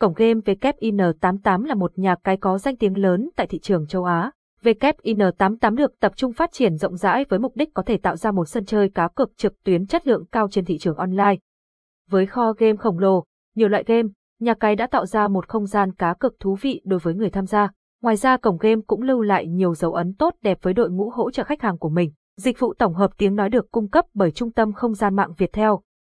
Cổng game WIN88 là một nhà cái có danh tiếng lớn tại thị trường châu Á. WIN88 được tập trung phát triển rộng rãi với mục đích có thể tạo ra một sân chơi cá cược trực tuyến chất lượng cao trên thị trường online. Với kho game khổng lồ, nhiều loại game, nhà cái đã tạo ra một không gian cá cược thú vị đối với người tham gia. Ngoài ra, cổng game cũng lưu lại nhiều dấu ấn tốt đẹp với đội ngũ hỗ trợ khách hàng của mình. Dịch vụ tổng hợp tiếng nói được cung cấp bởi Trung tâm Không gian mạng Viettel.